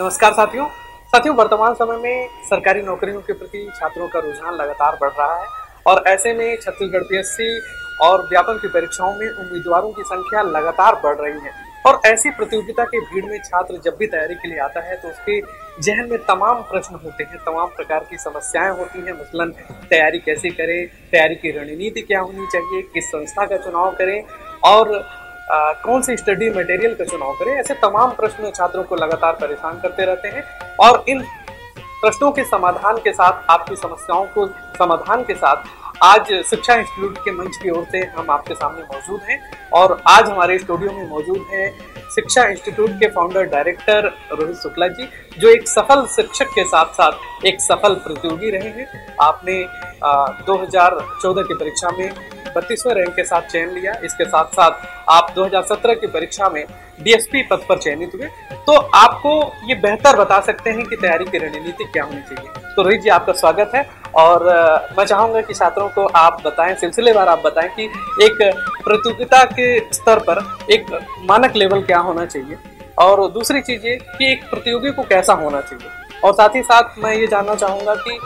नमस्कार साथियों, वर्तमान समय में सरकारी नौकरियों के प्रति छात्रों का रुझान लगातार बढ़ रहा है और ऐसे में छत्तीसगढ़ पीएससी और व्यापम की परीक्षाओं में उम्मीदवारों की संख्या लगातार बढ़ रही है और ऐसी प्रतियोगिता के भीड़ में छात्र जब भी तैयारी के लिए आता है तो उसके जहन में तमाम प्रश्न होते हैं, तमाम प्रकार की समस्याएं होती हैं। मसलन तैयारी कैसे करें, तैयारी की रणनीति क्या होनी चाहिए, किस संस्था का चुनाव करें और कौन से स्टडी मटेरियल का चुनाव करें। ऐसे तमाम प्रश्न छात्रों को लगातार परेशान करते रहते हैं और इन प्रश्नों के समाधान के साथ, आपकी समस्याओं को समाधान के साथ आज शिक्षा इंस्टीट्यूट के मंच की ओर से हम आपके सामने मौजूद हैं और आज हमारे स्टूडियो में मौजूद हैं शिक्षा इंस्टीट्यूट के फाउंडर डायरेक्टर रोहित शुक्ला जी, जो एक सफल शिक्षक के साथ साथ एक सफल प्रतियोगी रहे हैं। आपने 2014 की परीक्षा में 32वें रैंक के साथ चयन लिया, इसके साथ साथ आप 2017 की परीक्षा में डीएसपी पद पर चयनित हुए। तो आपको ये बेहतर बता सकते हैं कि तैयारी की रणनीति क्या होनी चाहिए। तो रोहित जी, आपका स्वागत है और मैं चाहूँगा कि छात्रों को आप बताएं, सिलसिलेवार आप बताएं कि एक प्रतियोगिता के स्तर पर एक मानक लेवल क्या होना चाहिए और दूसरी चीज़ ये कि एक प्रतियोगी को कैसा होना चाहिए। और साथ ही साथ मैं ये जानना चाहूँगा कि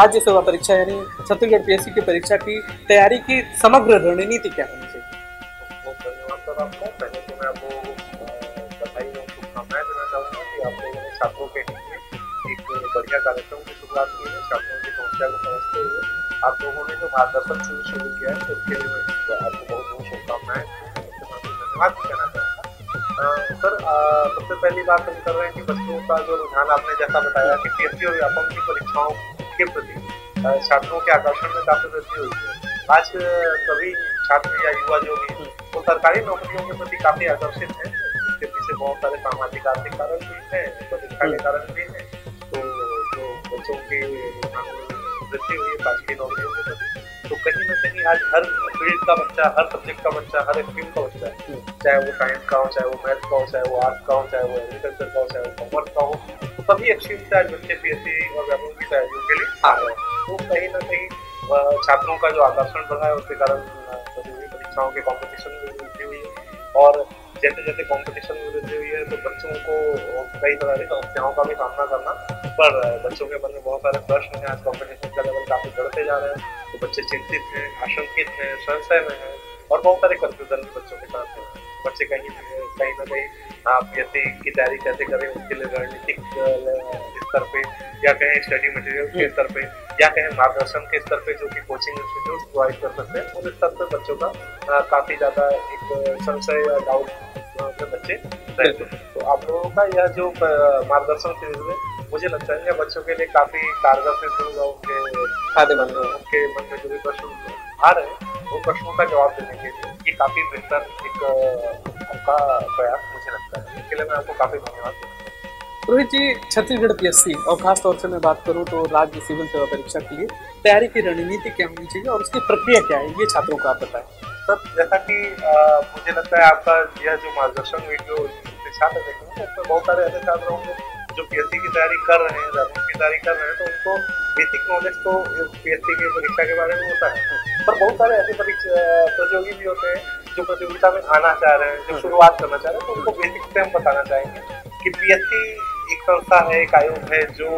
राज्य सेवा परीक्षा यानी छत्तीसगढ़ पीएससी की परीक्षा की तैयारी की समग्र रणनीति क्या होनी चाहिए। बहुत धन्यवाद सर आपको। पहले तो मैं आपको बधाई और शुभकामनाएं देना चाहूँगा कि आप लोगों ने छात्रों के बीच में एक बढ़िया कार्यक्रम की शुरुआत की है। छात्रों की समस्या को समझते हुए आप लोगों ने जो मार्गदर्शन शुरू किया है उसके लिए मैं आपको बहुत बहुत शुभकामनाएं धन्यवाद कहना चाहूँगा। सर, सबसे पहली बात हम कर रहे हैं कि बच्चों का जो रुझान आपने जैसा बताया कि पीएससी और व्यापम की परीक्षाओं के प्रति छात्रों के आकर्षण में काफी वृद्धि हुई है। आज सभी छात्र या युवा जो भी वो सरकारी नौकरियों के प्रति काफी आकर्षित हैं। इसके पीछे बहुत सारे सामाजिक आर्थिक कारण भी हैं, प्रतिष्ठा के कारण भी हैं। तो जो बच्चों के वृद्धि हुई है शासकीय नौकरियों के प्रति, तो कहीं ना कहीं आज हर फील्ड का बच्चा, हर सब्जेक्ट का बच्चा, हर स्ट्रीम का बच्चा, चाहे वो साइंस का हो, चाहे वो मैथ का हो, चाहे वो आर्ट का हो, चाहे वो एग्रीकल्चर का हो, चाहे वो कॉमर्स का हो, तो सभी स्ट्रीम से आज बच्चे पीएससी और व्यापम की तैयारियों के लिए आ रहे हैं। तो कहीं ना कहीं छात्रों का जो आकर्षण बढ़ा है उसके कारण प्रतियोगी परीक्षाओं के कॉम्पिटिशन में वृद्धि हुई और जैसे जैसे कॉम्पिटिशन में वृद्धि हुई है तो बच्चों को कई तरह की समस्याओं का भी सामना करना पड़ रहा है। बच्चों के मन में बहुत सारे प्रश्न हैं। आज कॉम्पिटिशन का लेवल काफ़ी बढ़ते जा रहे हैं तो बच्चे चिंतित हैं, आशंकित हैं, संशय में हैं और बहुत सारे कंफ्यूजन भी बच्चों के साथ हैं। बच्चे कहीं ना कहीं पीएससी की तैयारी कैसे करें उसके लिए रणनीतिक स्तर पर या कहें स्टडी मटेरियल के स्तर पर या कहें मार्गदर्शन के स्तर पर जो कि कोचिंग इंस्टीट्यूट प्रोवाइड कर सकते हैं उस स्तर पर बच्चों का काफ़ी ज़्यादा एक संशय या डाउट बच्चे रहते हैं। तो आप लोगों का यह जो मार्गदर्शन सीरीज में मुझे लगता है कि बच्चों के लिए काफी कारगर सिद्ध होगा। उनके मन में जो भी प्रश्न आ रहे हैं उन प्रश्नों का जवाब देने के लिए ये काफी बेहतर एक आपका प्रयास मुझे लगता है। इसके लिए मैं आपको काफी धन्यवाद देता हूँ। रोहित जी, छत्तीसगढ़ पीएससी और खासतौर से मैं बात करूँ तो राज्य सिविल सेवा परीक्षा के लिए तैयारी की रणनीति क्या होनी चाहिए और उसकी प्रक्रिया क्या है, ये छात्रों को आप बताएं। सर, जैसा कि मुझे लगता है आपका यह जो मार्गदर्शन वीडियो छात्र देखेंगे उसमें बहुत सारे ऐसे छात्र होंगे जो पीएससी की तैयारी कर रहे हैं, व्यापम की तैयारी कर रहे हैं, तो उनको बेसिक नॉलेज तो पीएससी की परीक्षा के बारे में होता है। पर बहुत सारे ऐसे प्रतियोगी भी होते हैं जो प्रतियोगिता में आना चाह रहे हैं, जो शुरुआत करना चाह रहे हैं, तो उनको बेसिक से हम बताना चाहेंगे कि पीएससी एक संस्था है, एक आयोग है जो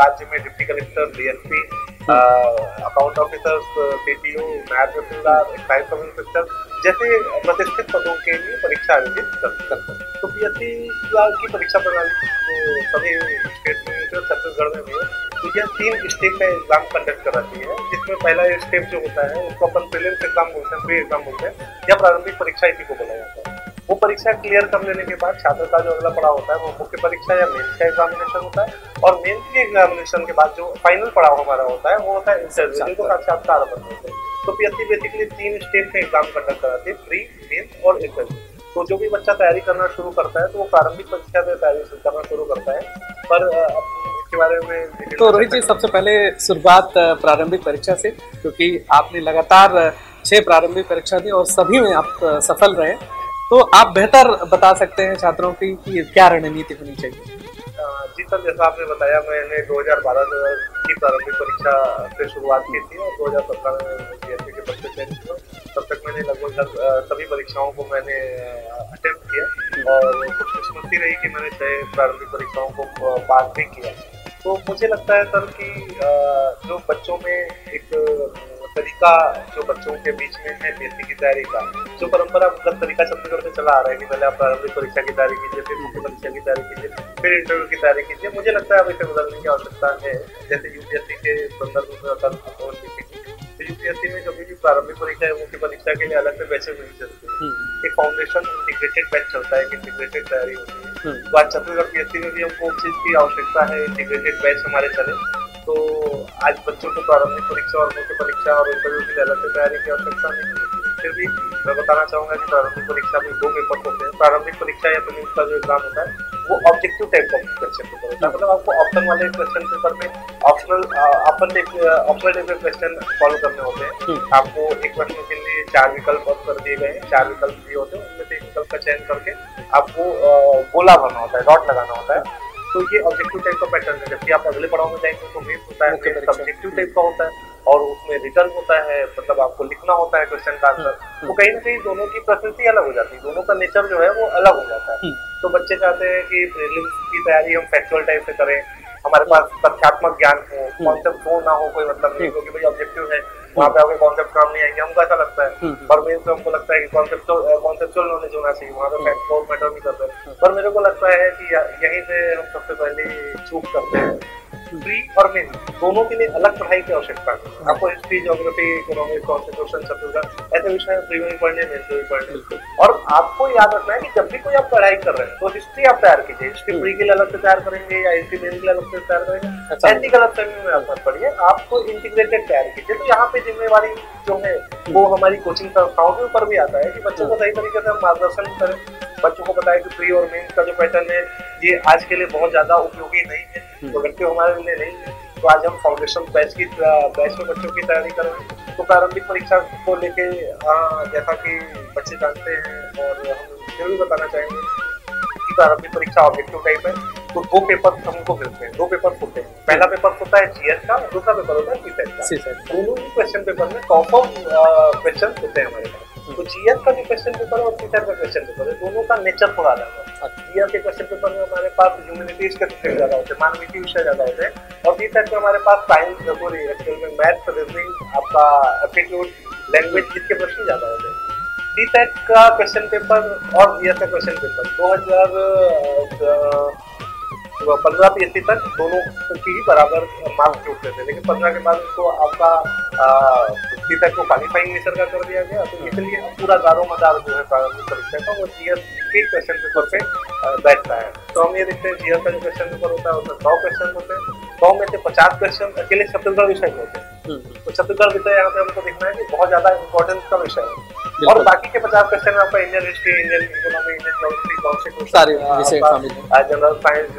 राज्य में deputy collector, DSP, account officers, PTO, naib tehsildar, excise sub inspector जैसे प्रतिष्ठित पदों के लिए परीक्षा आयोजित करते हैं। तो पीएससी की परीक्षा प्रणाली जो सभी स्टेट में तो छत्तीसगढ़ में भी हो तो यह 3 स्टेप में एग्जाम कंडक्ट कराती है, जिसमें पहला स्टेप जो होता है उसको अपन प्रीलिम्स एग्जाम बोलते हैं, प्री एग्जाम बोलते हैं या प्रारंभिक परीक्षा इसी को बोला जाता है। वो परीक्षा क्लियर कर लेने के बाद छात्र का जो अगला पड़ाव होता है वो मुख्य परीक्षा या मेंस का एग्जामिनेशन होता है और मेंस के एग्जामिनेशन के बाद जो फाइनल पड़ाव हमारा होता है वो होता है इंटरव्यू, जिनको साक्षात्कार बनते हैं। तो पीएससी बेसिकली 3 स्टेप में एग्जाम कंडक्ट कराती है, प्री, मेंस और इंटरव्यू। तो जो भी बच्चा तैयारी करना शुरू करता है तो वो प्रारंभिक परीक्षा से तैयारी करना शुरू करता है। पर इसके बारे में तो रोहित जी, सबसे पहले शुरुआत प्रारंभिक परीक्षा से, क्योंकि आपने लगातार 6 प्रारंभिक परीक्षा दी और सभी में आप सफल रहे, तो आप बेहतर बता सकते हैं छात्रों की क्या रणनीति होनी चाहिए। जी जी सर, जैसा आपने बताया, मैंने 2012 की प्रारंभिक परीक्षा से शुरुआत की थी और 2017 में बीपीएससी के परीक्षा चयनित हुआ। तब तक मैंने लगभग सभी परीक्षाओं को मैंने अटेम्प्ट किया और खुशकिस्मती रही कि मैंने तय प्रारंभिक परीक्षाओं को पास भी किया। तो मुझे लगता है सर कि जो बच्चों में एक तरीका जो बच्चों के बीच में है बीएससी की तैयारी का, जो परंपरा मतलब तरीका छत्तीसगढ़ में चला आ रहा है कि पहले आप प्रारंभिक परीक्षा की तैयारी कीजिए, फिर मुख्य परीक्षा की तैयारी कीजिए, फिर इंटरव्यू की तैयारी कीजिए, मुझे लगता है अब इसे बदलने की आवश्यकता है। जैसे यूपीएससी के संदर्भ में अगर हम देखेंगे तो यूपीएससी में जो भी प्रारंभिक परीक्षा है, मुख्य परीक्षा के लिए अलग से बैचेज नहीं चलते हैं, एक फाउंडेशन इंटीग्रेटेड बैच चलता है, एक इंटीग्रेटेड तैयारी होती है। तो आज छत्तीसगढ़ पीएससी में भी हमको उस चीज़ की आवश्यकता है, इंटीग्रेटेड बैच हमारे चले। तो आज बच्चों को प्रारंभिक परीक्षा और मुख्य परीक्षा और इंटरव्यू की अलग से तैयारी की आवश्यकता नहीं है। फिर भी मैं बताना चाहूँगा कि प्रारंभिक परीक्षा में दो पेपर होते हैं। प्रारंभिक परीक्षा या प्रीलिम्स का जो एग्जाम होता है वो ऑब्जेक्टिव टाइप का क्वेश्चन पेपर होता है, मतलब आपको ऑप्शन वाले क्वेश्चन पेपर में ऑप्शनल टाइप के क्वेश्चन सॉल्व करने होते हैं। आपको एक प्रश्न के लिए चार विकल्प ऑफ कर दिए गए हैं, चार विकल्प दिए होते हैं, उसमें से एक विकल्प का चयन करके आपको गोला भरना होता है, डॉट लगाना होता है। तो ये ऑब्जेक्टिव टाइप का पैटर्न है, जबकि आप अगले पड़ाव में जाएंगे तो मेंस होता है, सब्जेक्टिव टाइप का होता है और उसमें रिटर्न होता है, मतलब आपको लिखना होता है क्वेश्चन का आंसर। तो कहीं ना कहीं दोनों की प्रकृति अलग हो जाती है, दोनों का नेचर जो है वो अलग हो जाता है। तो बच्चे चाहते हैं कि प्रीलिम्स की तैयारी हम फैक्चुअल टाइप से करें, हमारे पास तथ्यात्मक ज्ञान हो, कॉन्सेप्ट हो ना हो कोई मतलब नहीं, क्योंकि भाई ऑब्जेक्टिव है, वहाँ पे आपके कॉन्सेप्ट काम नहीं आएंगे, हमको ऐसा लगता है। और मेरे को हमको लगता है कि कॉन्सेप्चुअल नॉलेज होना चाहिए, वहाँ पे फैक्ट बहुत मैटर नहीं करता है। पर मेरे को लगता है कि यहीं से हम सबसे पहले चूक करते हैं। प्री और मेन दोनों के लिए अलग पढ़ाई की आवश्यकता है। आपको history, geography, economics, constitution, Chhattisgarh ऐसे विषय प्री में भी पढ़ने, मेन में भी पढ़ने। और आपको याद रखना है कि जब भी कोई आप पढ़ाई कर रहे हैं तो हिस्ट्री आप तैयार कीजिए, हिस्ट्री प्री के लिए अलग से तैयार करेंगे या हिस्ट्री मेन के लिए अलग से तैयार करेंगे, ऐसी गलतफहमी में आप पढ़िए। आपको इंटीग्रेटेड तैयार कीजिए। तो यहाँ पे जिम्मेवारी जो है वो हमारी कोचिंग संस्थाओं के ऊपर भी आता है कि बच्चों को सही तरीके से हम मार्गदर्शन करें, बच्चों को बताएं कि प्री और मेंस का जो पैटर्न है ये आज के लिए बहुत ज़्यादा उपयोगी नहीं है, प्रोडक्टिव हमारे लिए नहीं है। तो आज हम फाउंडेशन बैच में बच्चों की तैयारी कर रहे हैं। तो प्रारंभिक परीक्षा को लेके जैसा कि बच्चे जानते हैं और हम फिर भी बताना चाहेंगे कि प्रारंभिक परीक्षा ऑब्जेक्टिव टाइप है। तो दो पेपर हमको मिलते हैं, दो पेपर होते हैं। पहला पेपर होता है जीएस का, दूसरा पेपर होता है सीसेट का। दोनों ही क्वेश्चन पेपर में टॉप ऑफ क्वेश्चन होते हैं हमारे पास। तो जीएस का जो क्वेश्चन पेपर है और सीसेट का क्वेश्चन पेपर है, दोनों का नेचर थोड़ा अलग है। जीएस के क्वेश्चन पेपर में हमारे पास ह्यूमैनिटीज के विषय ज्यादा होते हैं, मानवीय विषय ज्यादा होते हैं, और सीसेट में हमारे पास साइंस, जोग्राफी, एक्चुअल में मैथ्स, रीजनिंग, आपका एप्टीट्यूड, लैंग्वेज इसके प्रश्न ज्यादा होते हैं। सीसेट का क्वेश्चन पेपर और जीएस का क्वेश्चन पेपर 2015 पीएससी तक दोनों की ही बराबर मार्क्स जुड़ते थे, लेकिन 15 के बाद उसको आपका सीटेट को क्वालिफाइंग नेचर का कर दिया गया। तो इसलिए पूरा दारो मदार जो है प्रारंभिक परीक्षा का वो जीएस के क्वेश्चन पेपर पे बैठता है। तो हम ये देखते हैं जीएस का जो क्वेश्चन पेपर होता है उसमें 100 क्वेश्चन होते हैं, 100 में से 50 क्वेश्चन अकेले छत्तीसगढ़ विषय होते हैं। तो छत्तीसगढ़ विषय यहाँ पे हमको देखना है कि बहुत ज्यादा इंपॉर्टेंस का विषय है, और बाकी के 50 क्वेश्चन में आपका Indian history, Indian economy, Indian geography, constitution, general science,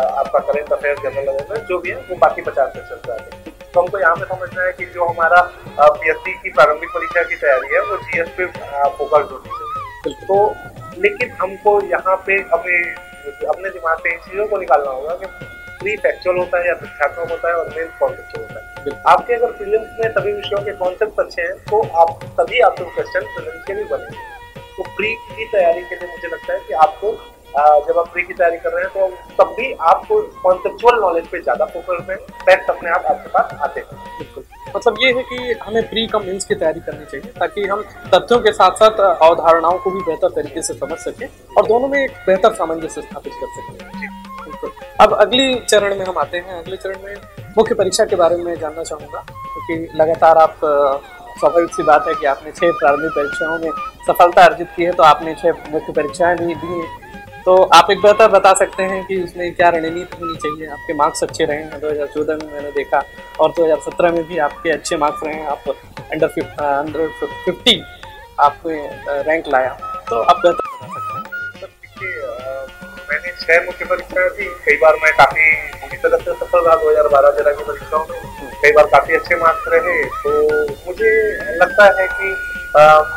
आपका करंट अफेयर, जनरल अफेयर जो भी है वो बाकी 50 क्वेश्चन से आते हैं। तो हमको यहाँ पे समझना है कि जो हमारा पीएससी की प्रारंभिक परीक्षा की तैयारी है वो जीएस पे फोकस होती है। तो लेकिन हमको यहाँ पे अपने दिमाग से इन चीज़ों को निकालना होगा कि प्री फैक्चुअल होता है या तथ्यात्मक होता है और मेन कॉन्सेप्चुअल होता है। आपके अगर प्रीलिम्स में सभी विषयों के कॉन्सेप्ट अच्छे हैं तो आप सभी आपके क्वेश्चन प्रीलिम्स के भी बनेंगे। तो प्री की तैयारी के लिए मुझे लगता है कि आपको जब आप प्री की तैयारी कर रहे हैं तो तब भी आपको कॉन्सेप्चुअल नॉलेज पे ज़्यादा फोकस में फैक्ट अपने आप आपके पास आते हैं। बिल्कुल, मतलब ये है कि हमें प्री कम मेंस की तैयारी करनी चाहिए ताकि हम तथ्यों के साथ साथ अवधारणाओं को भी बेहतर तरीके से समझ सकें और दोनों में एक बेहतर सामंजस्य स्थापित कर सकें। अब अगले चरण में हम आते हैं। अगले चरण में मुख्य परीक्षा के बारे में जानना चाहूँगा, क्योंकि लगातार आप, स्वाभाविक सी बात है कि आपने 6 प्रारंभिक परीक्षाओं में सफलता अर्जित की है, तो आपने 6 मुख्य परीक्षाएं भी दी हैं। तो आप एक बेहतर बता सकते हैं कि उसमें क्या रणनीति होनी चाहिए। आपके मार्क्स अच्छे रहे हैं, 2014 में मैंने देखा और 2017 में भी आपके अच्छे मार्क्स रहे हैं। आप अंडर 50 आपने रैंक लाया, तो आप बेहतर मैंने 6 मुख्य परीक्षाएं दी। कई बार मैं काफ़ी पूरी तरह से सफल रहा 2012-13 की परीक्षाओं में, कई बार काफ़ी अच्छे मार्क्स रहे। तो मुझे लगता है कि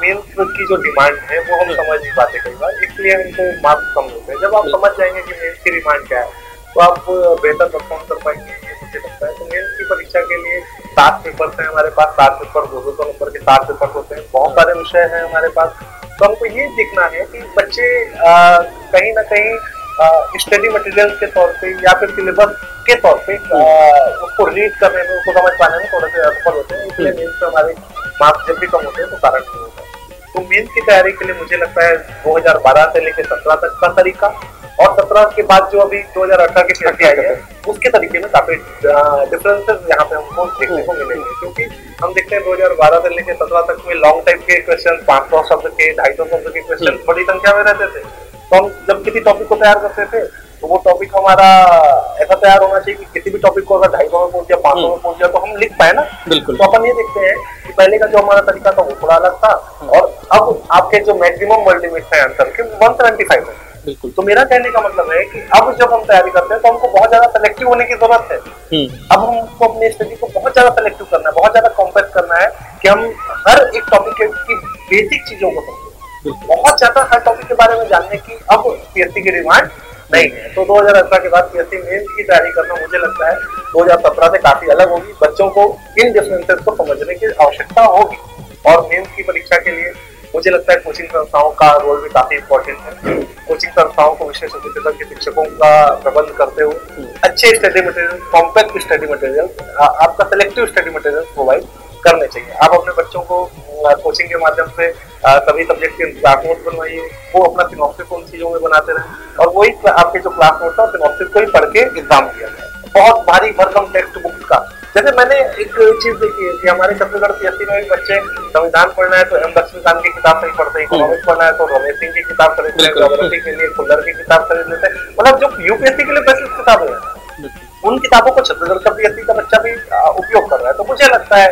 मेंस की जो डिमांड है वो हम समझ नहीं पाते कई बार, इसलिए हमको मार्क्स कम होते हैं। जब आप समझ जाएंगे कि मेंस की डिमांड क्या है तो आप बेहतर परफॉर्म कर पाएंगे, ये मुझे लगता है। तो मेन्स की परीक्षा के लिए 7 पेपर्स हैं हमारे पास, 7 पेपर 200 नंबर के 7 पेपर होते हैं, बहुत सारे विषय हैं हमारे पास। तो हमको ये देखना है कि बच्चे कहीं ना कहीं स्टडी मटेरियल के तौर पे या फिर सिलेबस के तौर पे उसको रिलीज करने में, उसको समझ पाने में थोड़े से असफल होते हैं, इसलिए मेन्स में हमारे मार्क्स जब भी कम होते हैं तो कारण नहीं होता। तो मेन्स की तैयारी के लिए मुझे लगता है 2012 से लेकर 2017 तक का तरीका और 17 के बाद जो अभी 2018 की पीएससी आई है उसके तरीके में काफी डिफरेंसेस यहाँ पे हमको देखने को मिलेंगे, क्योंकि हम देखते हैं 2012 से लेकर 17 तक में लॉन्ग टाइप के क्वेश्चन 500 शब्द के, 250 शब्द के क्वेश्चन बड़ी संख्या में रहते थे। तो हम जब किसी टॉपिक को तैयार करते थे तो वो टॉपिक हमारा ऐसा तैयार होना चाहिए कि किसी भी टॉपिक को अगर 250 में पहुंच गया, 500 में पहुंच गया तो हम लिख पाए ना। बिल्कुल। तो अपन ये देखते हैं कि पहले का जो हमारा तरीका था वो थोड़ा अलग था और अब आपके जो मैक्सिमम वर्ड लिमिट है आंसर के 175 है। बिल्कुल। तो मेरा कहने का मतलब है कि अब जब हम तैयारी करते हैं तो हमको बहुत ज्यादा सेलेक्टिव होने की जरूरत है। अब हमको अपनी स्टडी को बहुत ज्यादा सेलेक्टिव करना है, बहुत ज्यादा कॉम्पैक्ट करना है कि हम हर एक टॉपिक की बेसिक चीजों को समझें, बहुत ज्यादा हर टॉपिक के बारे में जानने की अब पीएससी की डिमांड नहीं है। तो 2018 के बाद पीएससी मेंस की तैयारी करना मुझे लगता है 2017 से काफी अलग होगी। बच्चों को इन डिफरेंसेस को समझने की आवश्यकता होगी और मेंस की परीक्षा के लिए मुझे लगता है कोचिंग संस्थाओं का रोल भी काफी इम्पोर्टेंट है। कोचिंग संस्थाओं को विशेष अतिथि के शिक्षकों का प्रबंध करते हुए अच्छे study material, compact study material, आपका सेलेक्टिव स्टडी मटेरियल प्रोवाइड करने चाहिए। आप अपने बच्चों को कोचिंग के माध्यम से सभी सब्जेक्ट के क्लास नोट्स बनवाइए, वो अपना सिनॉप्सिस उन चीजों में बनाते रहें और वही आपके जो क्लास नोट्स है सिनॉप्सिस को ही पढ़ के एग्जाम किया जाए। बहुत भारी भरकम टेक्स्ट बुक्स का, जैसे मैंने एक चीज देखी है कि हमारे छत्तीसगढ़ पीएससी में भी बच्चे संविधान पढ़ना है तो एम लक्ष्मीकांत की किताब से ही पढ़ते हैं, इकोनॉमिक्स पढ़ना है तो रमेश सिंह की किताब खरीद लेते हैं, ज्योग्राफी के लिए कुल्लर की किताब खरीद लेते हैं। मतलब जो यूपीएससी के लिए बेस्ट किताबें हैं उन किताबों को छत्तीसगढ़ का पीएससी का बच्चा भी उपयोग कर रहा है। तो मुझे लगता है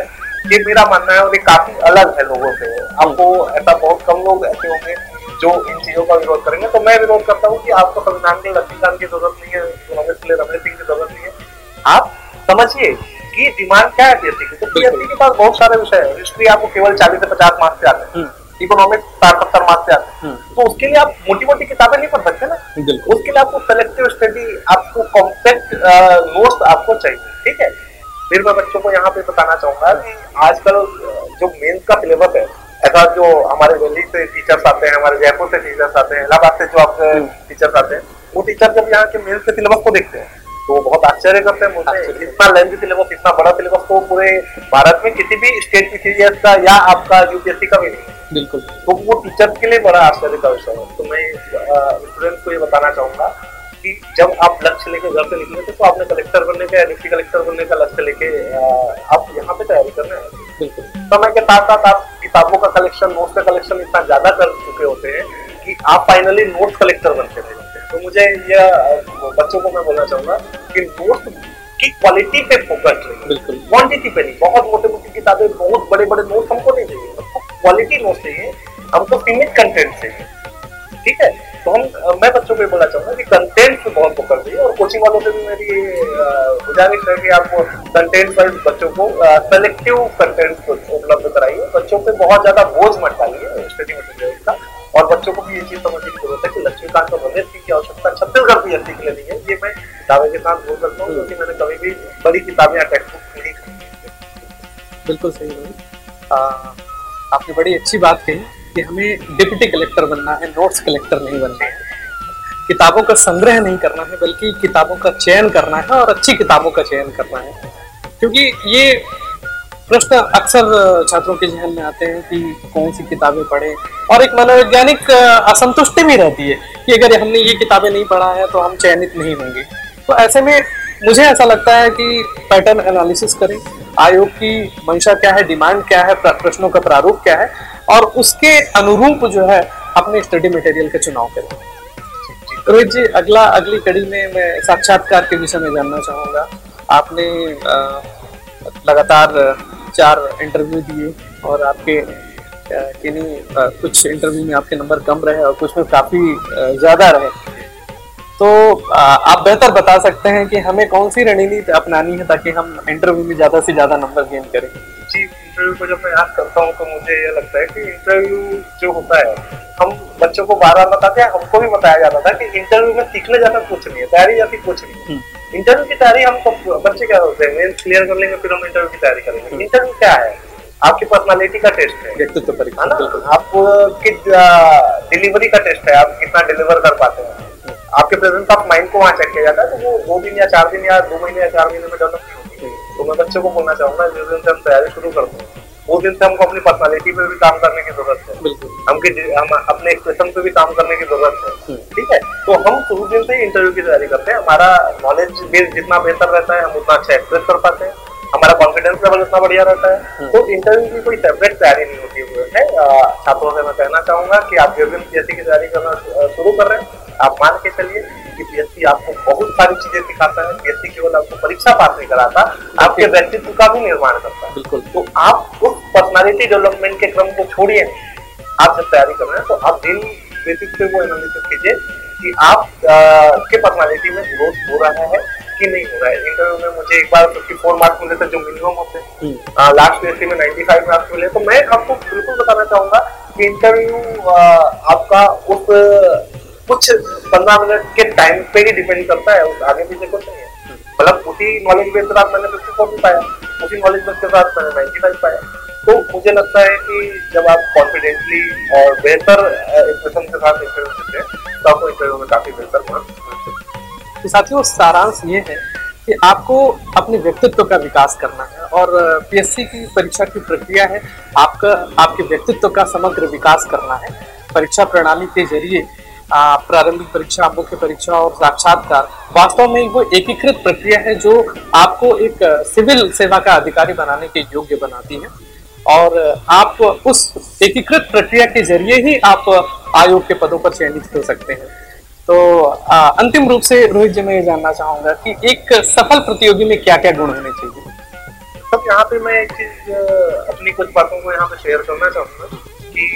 ये मेरा मानना है और ये काफी अलग है लोगों से। आपको ऐसा बहुत कम लोग ऐसे होंगे जो इन चीजों का विरोध करेंगे। तो मैं विरोध करता हूँ कि आपको संविधान के लक्ष्मीकांत की जरूरत नहीं है, इकोनॉमिक्स के लिए रमेश सिंह की जरूरत नहीं है। आप समझिए कि डिमांड क्या है पीएससी की। तो पीएससी के पास बहुत सारे विषय है, हिस्ट्री आपको केवल 40 से 50 मार्क्स से आते हैं, इकोनॉमिक्स 60-70 मार्क्स से आते हैं। तो उसके लिए आप मोटी मोटी किताबें नहीं पढ़ सकते ना, उसके लिए आपको सेलेक्टिव स्टडी, आपको कॉम्पैक्ट नोट्स आपको चाहिए। ठीक है, फिर मैं बच्चों को यहाँ पे बताना चाहूंगा कि आजकल जो मेंस का सिलेबस है, ऐसा जो हमारे दिल्ली से टीचर्स आते हैं, हमारे जयपुर से टीचर्स आते हैं, इलाहाबाद से जो आपके टीचर्स आते हैं, वो टीचर जब यहाँ के मेंस के सिलेबस को देखते हैं तो बहुत आश्चर्य करते हैं मुझे। इतना लेंथी सिलेबस, इतना बड़ा सिलेबस तो पूरे भारत में किसी भी स्टेट की सीरीज का या आपका यूपीएससी का भी नहीं। बिल्कुल। तो वो टीचर्स के लिए बड़ा आश्चर्य का विषय है। तो मैं स्टूडेंट्स को ये बताना चाहूंगा कि जब आप लक्ष्य लेके घर से निकले थे तो आपने कलेक्टर बनने का या डिप्टी कलेक्टर बनने का लक्ष्य लेके आप यहाँ पे तैयारी कर रहे हैं। बिल्कुल। समय के साथ साथ आप किताबों का कलेक्शन, नोट्स का कलेक्शन इतना ज्यादा कर चुके होते हैं कि आप फाइनली नोट्स कलेक्टर बनते थे। तो मुझे यह बच्चों को मैं बोलना चाहूंगा कि नोट्स की क्वालिटी पे फोकस रही, बिल्कुल क्वान्टिटी पे नहीं। बहुत मोटे मोटी किताबें, बहुत बड़े बड़े नोट्स हमको नहीं चाहिए, हमको क्वालिटी नोट्स चाहिए, हमको सीमित कंटेंट चाहिए। ठीक है, तो मैं बच्चों को बोलना चाहूंगा कि कंटेंट पे बहुत फोकस करिए और कोचिंग वालों से भी मेरी गुजारिश है कि आप कंटेंट पर बच्चों को सेलेक्टिव कंटेंट उपलब्ध कराइए। बच्चों पे बहुत ज्यादा बोझ मत डालिए स्टडी मटेरियल का। और बच्चों को भी ये चीज समझने की जरूरत है कि लक्ष्मीकांत का बने की आवश्यकता छत्तीसगढ़ पीएससी के लिए नहीं है। ये मैं दावे के साथ बोल सकता हूँ क्योंकि मैंने कभी भी बड़ी किताबें या टेक्स्ट बुक नहीं खरीदी। बिल्कुल सही, आपने बड़ी अच्छी बात कही कि हमें डिप्टी कलेक्टर बनना है, नोट्स कलेक्टर नहीं बनना है, किताबों का संग्रह नहीं करना है बल्कि किताबों का चयन करना है और अच्छी किताबों का चयन करना है। क्योंकि ये प्रश्न अक्सर छात्रों के जहन में आते हैं कि कौन सी किताबें पढ़ें और एक मनोवैज्ञानिक असंतुष्टि भी रहती है कि अगर हमने ये किताबें नहीं पढ़ा है तो हम चयनित नहीं होंगे। तो ऐसे में मुझे ऐसा लगता है कि पैटर्न एनालिसिस करें, आयोग की मंशा क्या है, डिमांड क्या है, प्रश्नों का प्रारूप क्या है और उसके अनुरूप जो है अपने स्टडी मटेरियल का चुनाव करें। रोहित जी, अगली कड़ी में मैं साक्षात्कार के विषय में जानना चाहूँगा। आपने लगातार 4 इंटरव्यू दिए और आपके किन्हीं कुछ इंटरव्यू में आपके नंबर कम रहे और कुछ में काफ़ी ज़्यादा रहे। तो आप बेहतर बता सकते हैं कि हमें कौन सी रणनीति अपनानी है ताकि हम इंटरव्यू में ज़्यादा से ज़्यादा नंबर गेन करें। जी, इंटरव्यू को जब मैं याद करता हूँ तो मुझे ये लगता है कि इंटरव्यू जो होता है, हम बच्चों को बार बार बताते हैं, हमको भी बताया जाता था कि इंटरव्यू में सीखने जाना कुछ नहीं है, तैयारी जैसी कुछ नहीं है। इंटरव्यू की तैयारी हम सब बच्चे क्या होते हैं, मेंस क्लियर कर लेंगे फिर हम इंटरव्यू की तैयारी करेंगे। इंटरव्यू क्या है? आपकी पर्सनालिटी का टेस्ट है, व्यक्तित्व परीक्षा है ना, आपकी डिलीवरी का टेस्ट है, आप कितना डिलीवर कर पाते हैं, आपके प्रेजेंस ऑफ माइंड को वहाँ चेक किया जाता है। तो वो 2 दिन या 4 दिन या 2 महीने या 4 महीने में डेवलप नहीं होती। तो मैं बच्चों को बोलना चाहूंगा, जिस दिन से हम तैयारी शुरू करते हैं उस दिन से हमको अपनी पर्सनालिटी पे भी काम करने की जरूरत है, हम अपने एक्सप्रेशन पे भी काम करने की जरूरत है, ठीक है। तो हम शुरू दिन से इंटरव्यू की तैयारी करते हैं, हमारा नॉलेज बेस जितना बेहतर रहता है हम उतना अच्छा एक्सप्रेस कर पाते हैं, हमारा कॉन्फिडेंस लेवल उतना बढ़िया रहता है। तो इंटरव्यू की कोई सेपरेट तैयारी नहीं होती है। छात्रों से मैं कहना चाहूंगा कि आप जिस दिन पीएससी की तैयारी करना शुरू कर रहे हैं, आप मान के चलिए कि पीएससी आपको बहुत सारी चीजें सिखाता है। पीएससी केवल आपको परीक्षा पास नहीं कराता, आपके व्यक्तित्व का भी निर्माण करता है। बिल्कुल। तो आप उस पर्सनालिटी डेवलपमेंट के क्रम को छोड़िए। आप जब तैयारी कर रहे हैं तो आप दिन व्यक्तित्व को एनालिसिस कीजिए कि आपके पर्सनालिटी में ग्रोथ हो रहा है कि नहीं हो रहा है। इंटरव्यू में मुझे एक बार 54 मार्क्स मिले थे जो मिनिमम होते हैं, लास्ट पीएससी में 95 मार्क्स मिले। तो मैं आपको बिल्कुल बताना चाहूंगा कि इंटरव्यू आपका उस कुछ 15 मिनट के टाइम पे ही डिपेंड करता है, उस आगे पीछे कुछ नहीं है। मतलब उसी नॉलेज बेस के साथ मैंने 54 भी पाया, उसी नॉलेज बेस के साथ मैंने 95 पाया। तो मुझे लगता है कि जब आप कॉन्फिडेंटली और बेहतर एक्सप्रेशन के साथ इंटरव्यू देते हैं तो आपको इंटरव्यू में काफी बेहतर मार्क्स। साथियों, सारांश ये है कि आपको अपने व्यक्तित्व का विकास करना है और पीएससी की परीक्षा की प्रक्रिया है आपके व्यक्तित्व का समग्र विकास करना है। परीक्षा प्रणाली के जरिए प्रारंभिक परीक्षा, मुख्य परीक्षा और साक्षात्कार वास्तव में वो एकीकृत प्रक्रिया है जो आपको एक सिविल सेवा का अधिकारी बनाने के योग्य बनाती है। और आप उस एकीकृत प्रक्रिया के जरिए ही आप आयोग के पदों पर चयनित हो सकते हैं। तो अंतिम रूप से रोहित जी, मैं ये जानना चाहूंगा कि एक सफल प्रतियोगी में क्या क्या गुण होने चाहिए। तो यहाँ पे मैं एक चीज अपनी कुछ बातों को यहाँ पे शेयर करना चाहूंगा कि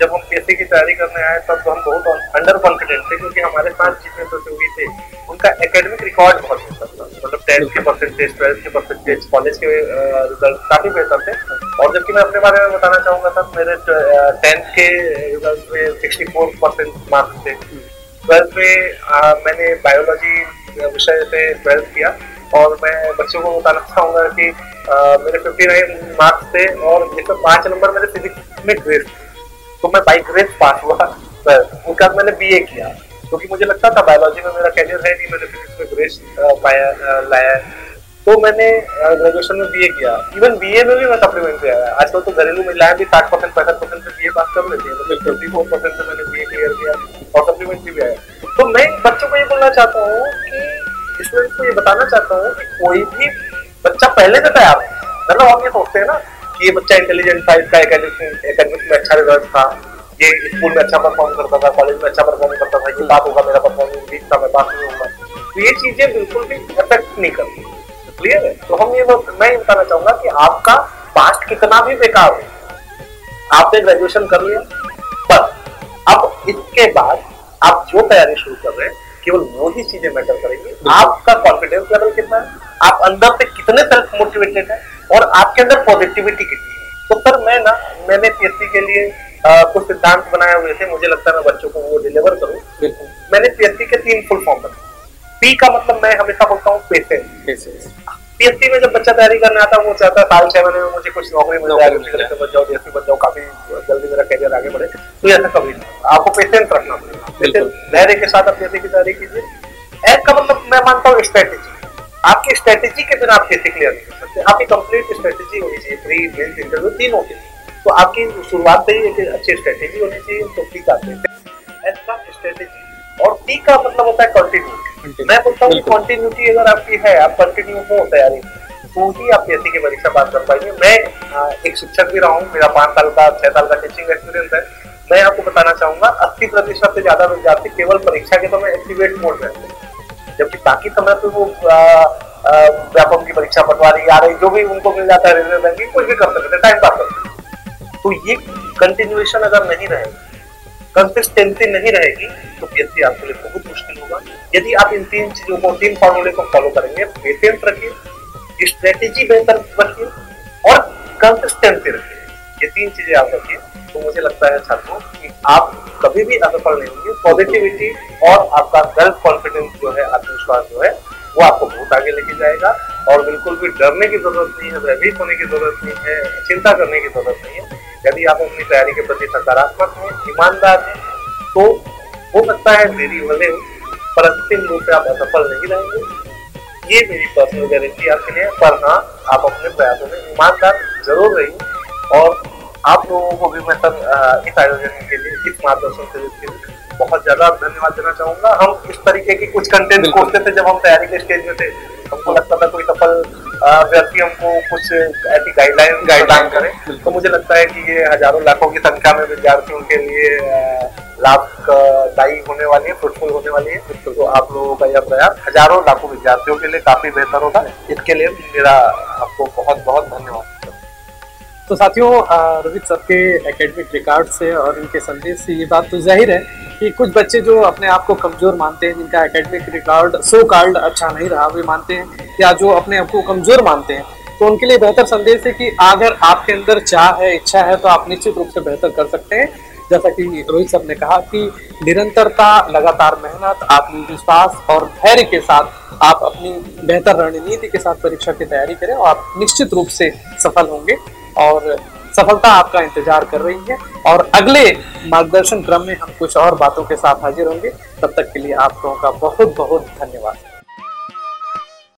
जब हम पीएससी की तैयारी करने आए तब तो हम बहुत अंडर कॉन्फिडेंट थे, क्योंकि हमारे साथ जितने प्रतियोगी थे उनका एकेडमिक रिकॉर्ड बहुत बेहतर था। मतलब 10th के परसेंटेज, 12th के परसेंटेज, कॉलेज के रिजल्ट काफी बेहतर थे। और जबकि मैं अपने बारे में बताना चाहूंगा था, मेरे 10th के रिजल्ट में 64% मार्क्स थे। 12th में मैंने बायोलॉजी विषय से 12th किया और मैं बच्चों को बताना चाहूँगा कि मेरे 59 मार्क्स थे और 105 नंबर मेरे फिजिक्स में ग्रेस। तो मैं बाई ग्रेस पास हुआ। उसके बाद मैंने बीए किया क्योंकि मुझे लगता था बायोलॉजी में मेरा कैरियर है नहीं, मैंने फिजिक्स में ग्रेस लाया। तो मैंने ग्रेजुएशन में बीए किया। इवन बीए में भी मैं सप्लीमेंट्री आया। आजकल तो घरेलू महिलाएं भी 60% 65% से बीए पास कर लेती है। 54% से मैंने बीए क्लियर किया और सप्लीमेंट्री भी आया। तो मैं बच्चों को ये बोलना चाहता हूँ कि स्टूडेंट्स को ये बताना चाहता हूँ कि कोई भी बच्चा पहले से तैयार है। मतलब हम ये सोचते हैं ना कि ये बच्चा इंटेलिजेंट था, इसका एकेडमिक में अच्छा रिजल्ट था, ये स्कूल में अच्छा परफॉर्म करता था, कॉलेज में अच्छा परफॉर्म करता था, ये बात होगा मेरा परफॉर्मेंस ठीक था, मैं पास नहीं होगा। तो ये चीजें बिल्कुल भी अफेक्ट नहीं करती, क्लियर है। तो मैं ये बताना चाहूंगा कि आपका पास्ट कितना भी बेकार हो, आपने ग्रेजुएशन कर लिया, पर अब इसके बाद आप जो तैयारी शुरू कर रहे हैं केवल वो ही चीजें मैटर करेंगी। आपका कॉन्फिडेंस लेवल कितना है, आप अंदर से कितने सेल्फ मोटिवेटेड हैं और आपके अंदर पॉजिटिविटी कितनी है। तो सर मैंने पीएससी के लिए कुछ सिद्धांत बनाए हुए थे, मुझे लगता है मैं बच्चों को वो डिलीवर करूँ। मैंने पीएससी के 3 फुल फॉर्म बनाए। पी का मतलब मैं हमेशा बोलता हूँ पेशेंस। पीएससी में जब बच्चा तैयारी करने आता है वो चाहता है 6 महीने में मुझे कुछ नौकरी मिल जाए, पीएससी बन जाओ, काफी जल्दी मेरा कैरियर आगे बढ़े। तो ऐसा कभी नहीं, आपको पेशेंस रखना पड़ेगा। धैर्य के साथ आप पीएससी की तैयारी कीजिए। एस का मतलब मैं मानता हूँ स्ट्रेटेजी। आपकी स्ट्रेटेजी के बिना आप पीएससी क्लियर नहीं कर सकते। आपकी कंप्लीट स्ट्रेटेजी होनी चाहिए, प्री मेंस इंटरव्यू तीनों के। तो आपकी शुरुआत से ही एक अच्छी स्ट्रेटेजी होनी चाहिए। तो पी का एस का स्ट्रेटेजी और टी का मतलब होता है कंटिन्यूटी। मैं बोलता हूँ कंटिन्यूटी अगर आपकी है, आप कंटिन्यू हो तैयारी, तो ही आप पीएससी की परीक्षा पास कर पाएंगे। मैं एक शिक्षक भी रहा हूँ, मेरा 5 साल का 6 साल का टीचिंग एक्सपीरियंस है। मैं आपको बताना चाहूंगा 80% से ज्यादा विद्यार्थी केवल परीक्षा के समय एक्टिवेट मोड में रहते हैं, जबकि बाकी समय पे वो व्यापम की परीक्षा पटवारी आ रही जो भी उनको मिल जाता है, रेलवे बैंकिंग कुछ भी कर सकते, टाइम पास कर सकते। तो ये कंटिन्यूएशन अगर नहीं रहेगी, कंसिस्टेंसी नहीं रहेगी, तो पीएससी आपके लिए बहुत मुश्किल होगा। यदि आप इन 3 चीजों को, 3 फॉर्मूले को फॉलो करेंगे, पेशेंस रखिए, स्ट्रेटेजी बेहतर रखिए और कंसिस्टेंसी रखिए, ये तीन चीजें आप रखिए तो मुझे लगता है छात्रों कि आप कभी भी असफल नहीं होंगे। पॉजिटिविटी और आपका सेल्फ कॉन्फिडेंस जो है, आत्मविश्वास जो है, वो आपको बहुत आगे लेके जाएगा और बिल्कुल भी डरने की जरूरत नहीं है, भयभीत होने की जरूरत नहीं है, चिंता करने की जरूरत नहीं है। यदि आप अपनी तैयारी के प्रति सकारात्मक हैं, ईमानदार हैं, तो हो सकता है मेरी भले पर अंतिम रूप से आप असफल नहीं रहेंगे, ये मेरी पर्सनल गारंटी आपके लिए। पर हाँ, आप अपने प्रयासों में ईमानदार जरूर रहिए और आप लोगों को भी मैं सब इस आयोजन के लिए, इस मार्गदर्शन के लिए बहुत ज्यादा धन्यवाद देना चाहूंगा। हम इस तरीके की कुछ कंटेंट खोजते थे जब हम तैयारी के स्टेज में थे, हमको लगता था कोई सफल व्यक्ति हमको कुछ ऐसी गाइडलाइन करें, तो मुझे लगता है कि ये हजारों लाखों की संख्या में विद्यार्थियों के लिए लाभदायी होने वाली है, फ्रूटफुल होने वाली है। तो आप लोगों का यह प्रयास हजारों लाखों विद्यार्थियों के लिए काफी बेहतर होगा, इसके लिए मेरा आपको बहुत बहुत धन्यवाद। तो साथियों, रोहित सर के एकेडमिक रिकॉर्ड से और इनके संदेश से ये बात तो जाहिर है कि कुछ बच्चे जो अपने आप को कमज़ोर मानते हैं, जिनका एकेडमिक रिकॉर्ड सो कॉल्ड अच्छा नहीं रहा वे मानते हैं, या जो अपने आप को कमज़ोर मानते हैं, तो उनके लिए बेहतर संदेश है कि अगर आपके अंदर चाह है, इच्छा है, तो आप निश्चित रूप से बेहतर कर सकते हैं। जैसा कि रोहित सर ने कहा कि निरंतरता, लगातार मेहनत, आत्मविश्वास और धैर्य के साथ आप अपनी बेहतर रणनीति के साथ परीक्षा की तैयारी करें और आप निश्चित रूप से सफल होंगे और सफलता आपका इंतजार कर रही है। और अगले मार्गदर्शन क्रम में हम कुछ और बातों के साथ हाजिर होंगे। तब तक के लिए आप लोगों का बहुत बहुत धन्यवाद।